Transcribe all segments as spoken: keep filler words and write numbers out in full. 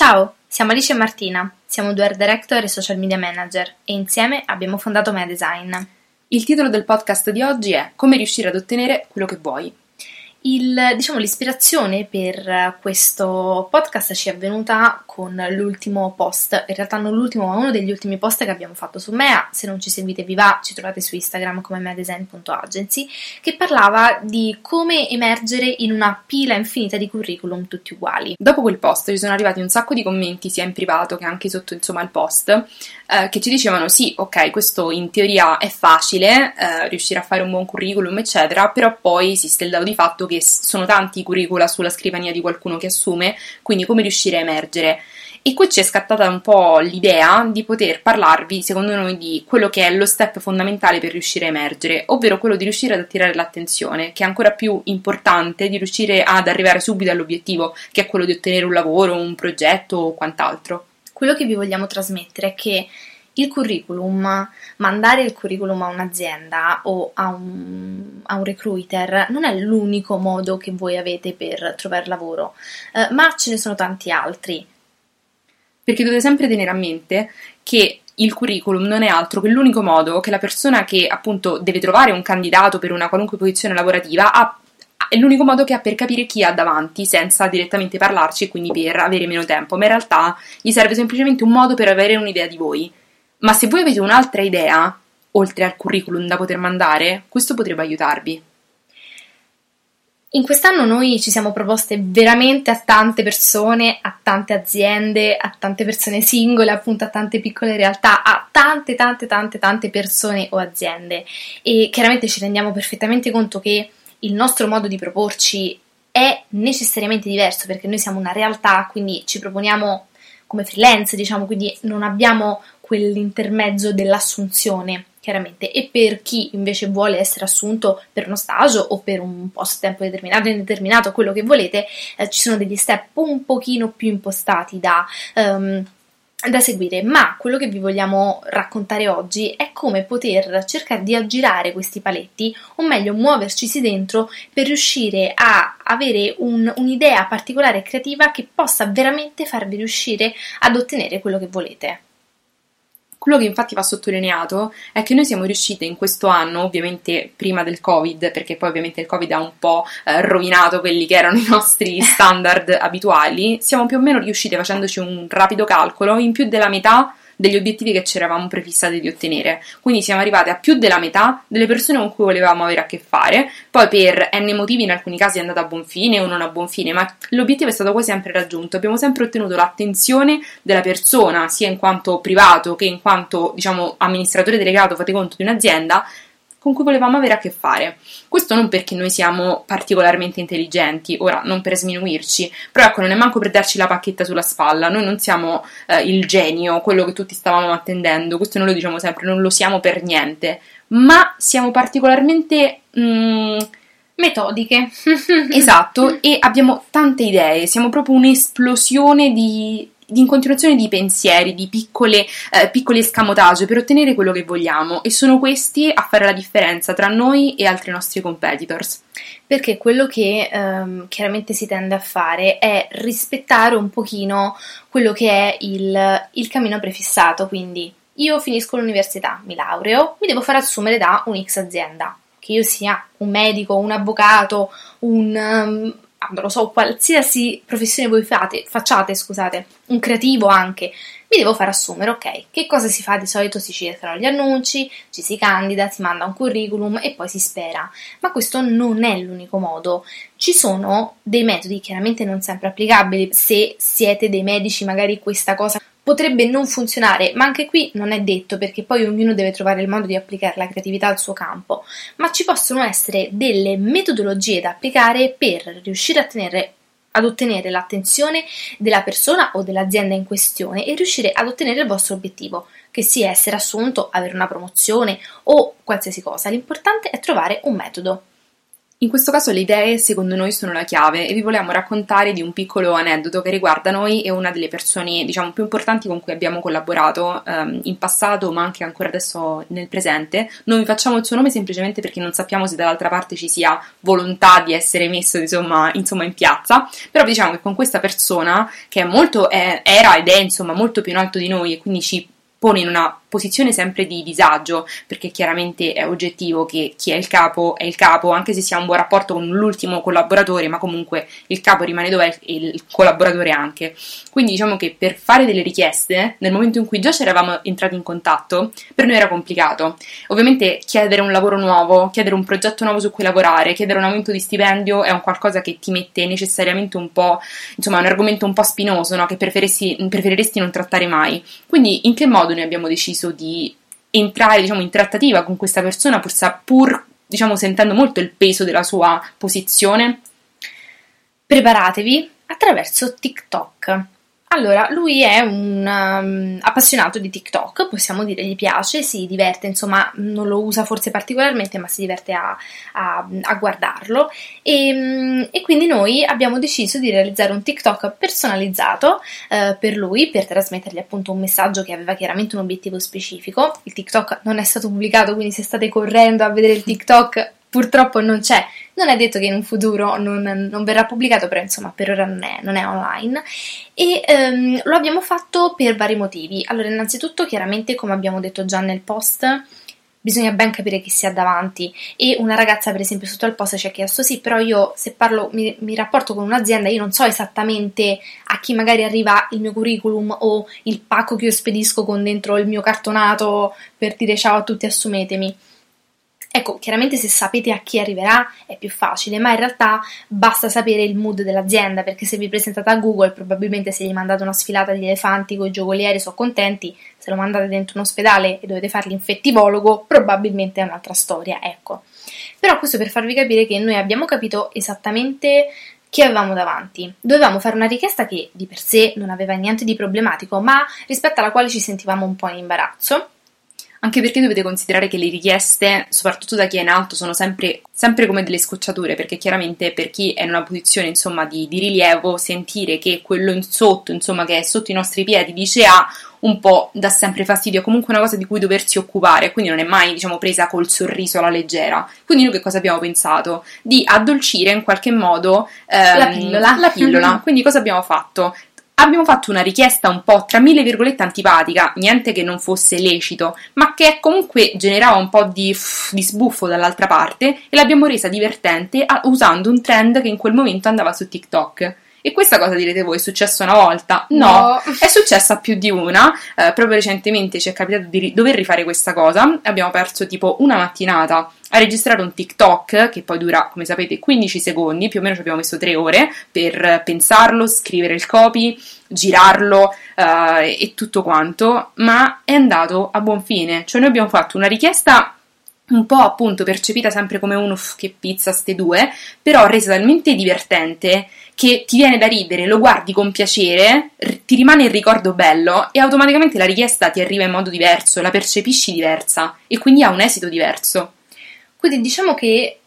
Ciao, siamo Alice e Martina, siamo due art director e social media manager e insieme abbiamo fondato Mea Design. Il titolo del podcast di oggi è Come riuscire ad ottenere quello che vuoi. Il, diciamo, l'ispirazione per questo podcast ci è avvenuta con l'ultimo post, in realtà non l'ultimo ma uno degli ultimi post che abbiamo fatto su Mea. Se non ci seguite vi va, ci trovate su Instagram come meadesign punto agency, che parlava di come emergere in una pila infinita di curriculum tutti uguali. Dopo quel post ci sono arrivati un sacco di commenti sia in privato che anche sotto insomma il post eh, che ci dicevano sì, ok, questo in teoria è facile, eh, riuscire a fare un buon curriculum eccetera, però poi esiste il dato di fatto che sono tanti i curricula sulla scrivania di qualcuno che assume, quindi come riuscire a emergere. E qui ci è scattata un po' l'idea di poter parlarvi, secondo noi, di quello che è lo step fondamentale per riuscire a emergere, ovvero quello di riuscire ad attirare l'attenzione, che è ancora più importante di riuscire ad arrivare subito all'obiettivo, che è quello di ottenere un lavoro, un progetto o quant'altro. Quello che vi vogliamo trasmettere è che il curriculum, mandare il curriculum a un'azienda o a un, a un recruiter non è l'unico modo che voi avete per trovare lavoro, eh, ma ce ne sono tanti altri. Perché dovete sempre tenere a mente che il curriculum non è altro che l'unico modo che la persona che appunto deve trovare un candidato per una qualunque posizione lavorativa ha. È l'unico modo che ha per capire chi ha davanti senza direttamente parlarci e quindi per avere meno tempo, ma in realtà gli serve semplicemente un modo per avere un'idea di voi. Ma se voi avete un'altra idea, oltre al curriculum da poter mandare, questo potrebbe aiutarvi. In quest'anno noi ci siamo proposte veramente a tante persone, a tante aziende, a tante persone singole, appunto a tante piccole realtà, a tante tante tante tante persone o aziende. E chiaramente ci rendiamo perfettamente conto che il nostro modo di proporci è necessariamente diverso, perché noi siamo una realtà, quindi ci proponiamo come freelance, diciamo, quindi non abbiamo quell'intermezzo dell'assunzione, chiaramente, e per chi invece vuole essere assunto per uno stage o per un posto a tempo determinato, indeterminato, quello che volete, eh, ci sono degli step un pochino più impostati da, um, da seguire, ma quello che vi vogliamo raccontare oggi è come poter cercare di aggirare questi paletti, o meglio muovercisi dentro per riuscire a avere un, un'idea particolare e creativa che possa veramente farvi riuscire ad ottenere quello che volete. Quello che infatti va sottolineato è che noi siamo riuscite in questo anno, ovviamente prima del Covid, perché poi ovviamente il Covid ha un po' rovinato quelli che erano i nostri standard abituali, siamo più o meno riuscite, facendoci un rapido calcolo, in più della metà degli obiettivi che ci eravamo prefissati di ottenere, quindi siamo arrivate a più della metà delle persone con cui volevamo avere a che fare. Poi per n motivi in alcuni casi è andata a buon fine o non a buon fine, ma l'obiettivo è stato quasi sempre raggiunto, abbiamo sempre ottenuto l'attenzione della persona, sia in quanto privato che in quanto, diciamo, amministratore delegato, fate conto, di un'azienda con cui volevamo avere a che fare. Questo non perché noi siamo particolarmente intelligenti, ora non per sminuirci, però ecco, non è manco per darci la pacchetta sulla spalla, noi non siamo eh, il genio, quello che tutti stavamo attendendo, questo noi lo diciamo sempre, non lo siamo per niente, ma siamo particolarmente mh, metodiche, esatto, e abbiamo tante idee, siamo proprio un'esplosione di... in continuazione di pensieri, di piccole, eh, piccoli escamotage per ottenere quello che vogliamo, e sono questi a fare la differenza tra noi e altri nostri competitors. Perché quello che ehm, chiaramente si tende a fare è rispettare un pochino quello che è il, il cammino prefissato, quindi io finisco l'università, mi laureo, mi devo far assumere da un X azienda, che io sia un medico, un avvocato, un... Um, non lo so, qualsiasi professione voi fate, facciate, scusate, un creativo anche, mi devo far assumere, ok. Che cosa si fa di solito? Si cercano gli annunci, ci si candida, si manda un curriculum e poi si spera. Ma questo non è l'unico modo. Ci sono dei metodi chiaramente non sempre applicabili. Se siete dei medici magari questa cosa potrebbe non funzionare, ma anche qui non è detto, perché poi ognuno deve trovare il modo di applicare la creatività al suo campo, ma ci possono essere delle metodologie da applicare per riuscire a tenere, ad ottenere l'attenzione della persona o dell'azienda in questione e riuscire ad ottenere il vostro obiettivo, che sia essere assunto, avere una promozione o qualsiasi cosa. L'importante è trovare un metodo. In questo caso le idee secondo noi sono la chiave e vi volevamo raccontare di un piccolo aneddoto che riguarda noi e una delle persone, diciamo, più importanti con cui abbiamo collaborato ehm, in passato, ma anche ancora adesso nel presente. Non vi facciamo il suo nome semplicemente perché non sappiamo se dall'altra parte ci sia volontà di essere messo insomma, insomma in piazza, però diciamo che con questa persona che è molto è, era ed è insomma molto più in alto di noi e quindi ci pone in una posizione sempre di disagio, perché chiaramente è oggettivo che chi è il capo è il capo, anche se si ha un buon rapporto con l'ultimo collaboratore, ma comunque il capo rimane dov'è e il collaboratore anche. Quindi diciamo che per fare delle richieste, nel momento in cui già ci eravamo entrati in contatto, per noi era complicato. Ovviamente chiedere un lavoro nuovo, chiedere un progetto nuovo su cui lavorare, chiedere un aumento di stipendio è un qualcosa che ti mette necessariamente un po', insomma, è un argomento un po' spinoso, no? Che preferiresti non trattare mai. Quindi in che modo noi abbiamo deciso di entrare, diciamo, in trattativa con questa persona pur, pur diciamo, sentendo molto il peso della sua posizione? Preparatevi attraverso TikTok. Allora, lui è un um, appassionato di TikTok, possiamo dire, gli piace, si diverte, insomma, non lo usa forse particolarmente, ma si diverte a, a, a guardarlo e, e quindi noi abbiamo deciso di realizzare un TikTok personalizzato eh, per lui, per trasmettergli appunto un messaggio che aveva chiaramente un obiettivo specifico. Il TikTok non è stato pubblicato, quindi se state correndo a vedere il TikTok purtroppo non c'è. Non è detto che in un futuro non, non verrà pubblicato, però insomma per ora non è, non è online. E ehm, lo abbiamo fatto per vari motivi. Allora, innanzitutto, chiaramente, come abbiamo detto già nel post, bisogna ben capire chi si ha davanti. E una ragazza, per esempio, sotto al post ci ha chiesto: sì, però io se parlo, mi, mi rapporto con un'azienda, io non so esattamente a chi magari arriva il mio curriculum o il pacco che io spedisco con dentro il mio cartonato per dire ciao a tutti, assumetemi. Ecco, chiaramente se sapete a chi arriverà è più facile, ma in realtà basta sapere il mood dell'azienda, perché se vi presentate a Google probabilmente se gli mandate una sfilata di elefanti con i giocolieri sono contenti, se lo mandate dentro un ospedale e dovete fargli infettivologo probabilmente è un'altra storia, ecco. Però questo per farvi capire che noi abbiamo capito esattamente chi avevamo davanti. Dovevamo fare una richiesta che di per sé non aveva niente di problematico, ma rispetto alla quale ci sentivamo un po' in imbarazzo. Anche perché dovete considerare che le richieste, soprattutto da chi è in alto, sono sempre, sempre come delle scocciature, perché chiaramente per chi è in una posizione insomma di, di rilievo, sentire che quello in sotto, insomma, che è sotto i nostri piedi, dice A, ah, un po' dà sempre fastidio, è comunque una cosa di cui doversi occupare, quindi non è mai, diciamo, presa col sorriso alla leggera. Quindi noi che cosa abbiamo pensato? Di addolcire in qualche modo ehm, la pillola. La pillola. Quindi cosa abbiamo fatto? Abbiamo fatto una richiesta un po' tra mille virgolette antipatica, niente che non fosse lecito, ma che comunque generava un po' di, di sbuffo dall'altra parte, e l'abbiamo resa divertente usando un trend che in quel momento andava su TikTok. E questa cosa, direte voi, è successa una volta? No, no. È successa più di una, eh, proprio recentemente ci è capitato di ri- dover rifare questa cosa, abbiamo perso tipo una mattinata a registrare un TikTok che poi dura, come sapete, quindici secondi, più o meno ci abbiamo messo tre ore per pensarlo, scrivere il copy, girarlo eh, e tutto quanto, ma è andato a buon fine, cioè noi abbiamo fatto una richiesta un po' appunto percepita sempre come uno che pizza ste due, però resa talmente divertente che ti viene da ridere, lo guardi con piacere, ti rimane il ricordo bello e automaticamente la richiesta ti arriva in modo diverso, la percepisci diversa e quindi ha un esito diverso. Quindi diciamo che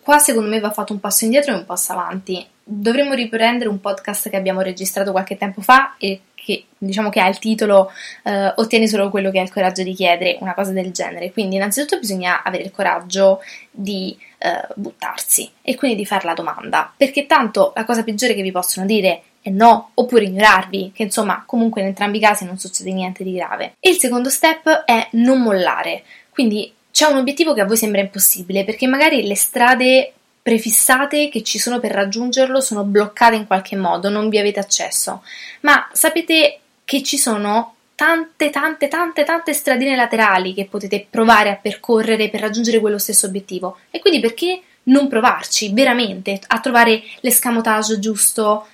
qua secondo me va fatto un passo indietro e un passo avanti. Dovremmo riprendere un podcast che abbiamo registrato qualche tempo fa e che diciamo che ha il titolo eh, ottieni solo quello che hai il coraggio di chiedere, una cosa del genere. Quindi innanzitutto bisogna avere il coraggio di eh, buttarsi e quindi di fare la domanda, perché tanto la cosa peggiore che vi possono dire è no, oppure ignorarvi, che insomma comunque in entrambi i casi non succede niente di grave. E il secondo step è non mollare, quindi c'è un obiettivo che a voi sembra impossibile perché magari le strade prefissate che ci sono per raggiungerlo sono bloccate in qualche modo, non vi avete accesso, ma sapete che ci sono tante tante tante tante stradine laterali che potete provare a percorrere per raggiungere quello stesso obiettivo e quindi perché non provarci veramente a trovare l'escamotage giusto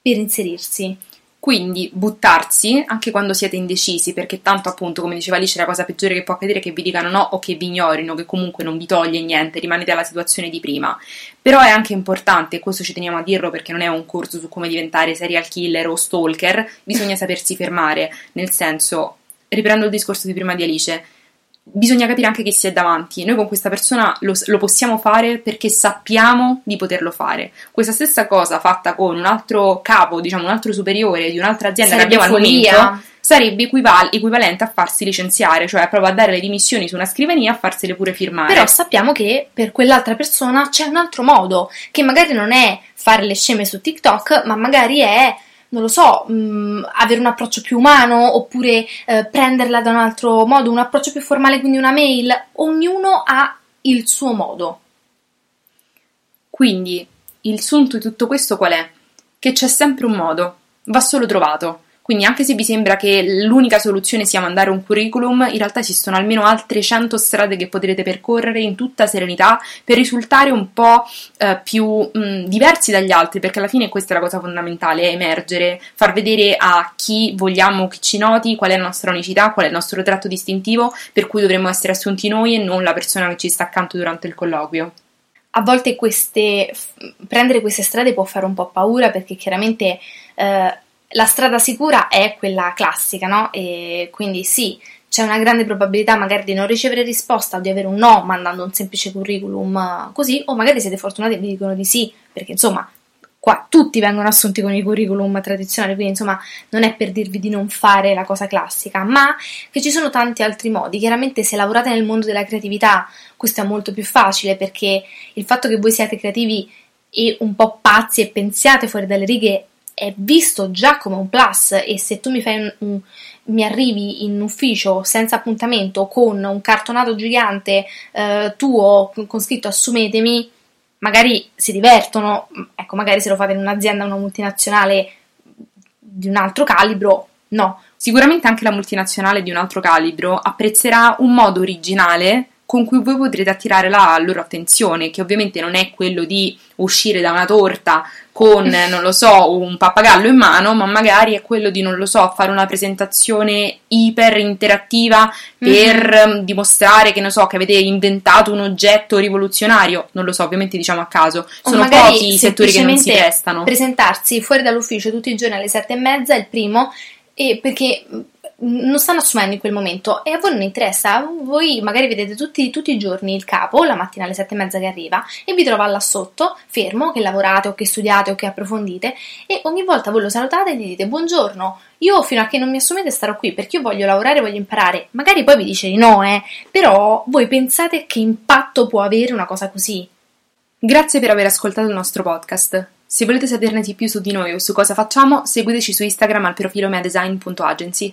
per inserirsi. Quindi buttarsi anche quando siete indecisi, perché tanto appunto, come diceva Alice, la cosa peggiore che può accadere è che vi dicano no o che vi ignorino, che comunque non vi toglie niente, rimanete alla situazione di prima. Però è anche importante, questo ci teniamo a dirlo perché non è un corso su come diventare serial killer o stalker, bisogna sapersi fermare, nel senso, riprendo il discorso di prima di Alice, bisogna capire anche chi si è davanti. Noi con questa persona lo, lo possiamo fare perché sappiamo di poterlo fare. Questa stessa cosa fatta con un altro capo, diciamo un altro superiore di un'altra azienda sarebbe che abbiamo follia. Al momento, sarebbe equival- equivalente a farsi licenziare, cioè proprio a dare le dimissioni su una scrivania, a farsele pure firmare. Però sappiamo che per quell'altra persona c'è un altro modo, che magari non è fare le sceme su TikTok, ma magari è, non lo so, mh, avere un approccio più umano, oppure eh, prenderla da un altro modo, un approccio più formale, quindi una mail. Ognuno ha il suo modo. Quindi il sunto di tutto questo qual è? Che c'è sempre un modo, va solo trovato. Quindi anche se vi sembra che l'unica soluzione sia mandare un curriculum, in realtà esistono almeno altre cento strade che potrete percorrere in tutta serenità per risultare un po' eh, più mh, diversi dagli altri, perché alla fine questa è la cosa fondamentale, è emergere, far vedere a chi vogliamo che ci noti qual è la nostra unicità, qual è il nostro tratto distintivo per cui dovremmo essere assunti noi e non la persona che ci sta accanto durante il colloquio. A volte queste, prendere queste strade può fare un po' paura, perché chiaramente eh, la strada sicura è quella classica, no? E quindi sì, c'è una grande probabilità magari di non ricevere risposta o di avere un no mandando un semplice curriculum così, o magari siete fortunati e vi dicono di sì, perché insomma qua tutti vengono assunti con i curriculum tradizionali, quindi insomma non è per dirvi di non fare la cosa classica, ma che ci sono tanti altri modi. Chiaramente se lavorate nel mondo della creatività questo è molto più facile, perché il fatto che voi siate creativi e un po' pazzi e pensiate fuori dalle righe è visto già come un plus, e se tu mi fai un, un, mi arrivi in ufficio senza appuntamento con un cartonato gigante eh, tuo con scritto assumetemi, magari si divertono. Ecco, magari se lo fate in un'azienda, una multinazionale di un altro calibro, no. Sicuramente anche la multinazionale di un altro calibro apprezzerà un modo originale con cui voi potrete attirare la loro attenzione, che ovviamente non è quello di uscire da una torta con, non lo so, un pappagallo in mano, ma magari è quello di, non lo so, fare una presentazione iper interattiva per mm-hmm. dimostrare che, non so, che avete inventato un oggetto rivoluzionario, non lo so, ovviamente diciamo a caso, sono pochi i settori che non si prestano. Presentarsi fuori dall'ufficio tutti i giorni alle sette e mezza è il primo, e perché non stanno assumendo in quel momento e a voi non interessa. Voi magari vedete tutti, tutti i giorni il capo la mattina alle sette e mezza che arriva e vi trova là sotto fermo che lavorate o che studiate o che approfondite, e ogni volta voi lo salutate e gli dite buongiorno, io fino a che non mi assumete starò qui perché io voglio lavorare, voglio imparare. Magari poi vi dice di no, eh, però voi pensate che impatto può avere una cosa così. Grazie per aver ascoltato il nostro podcast. Se volete saperne di più su di noi o su cosa facciamo, seguiteci su Instagram al profilo meadesign punto agency.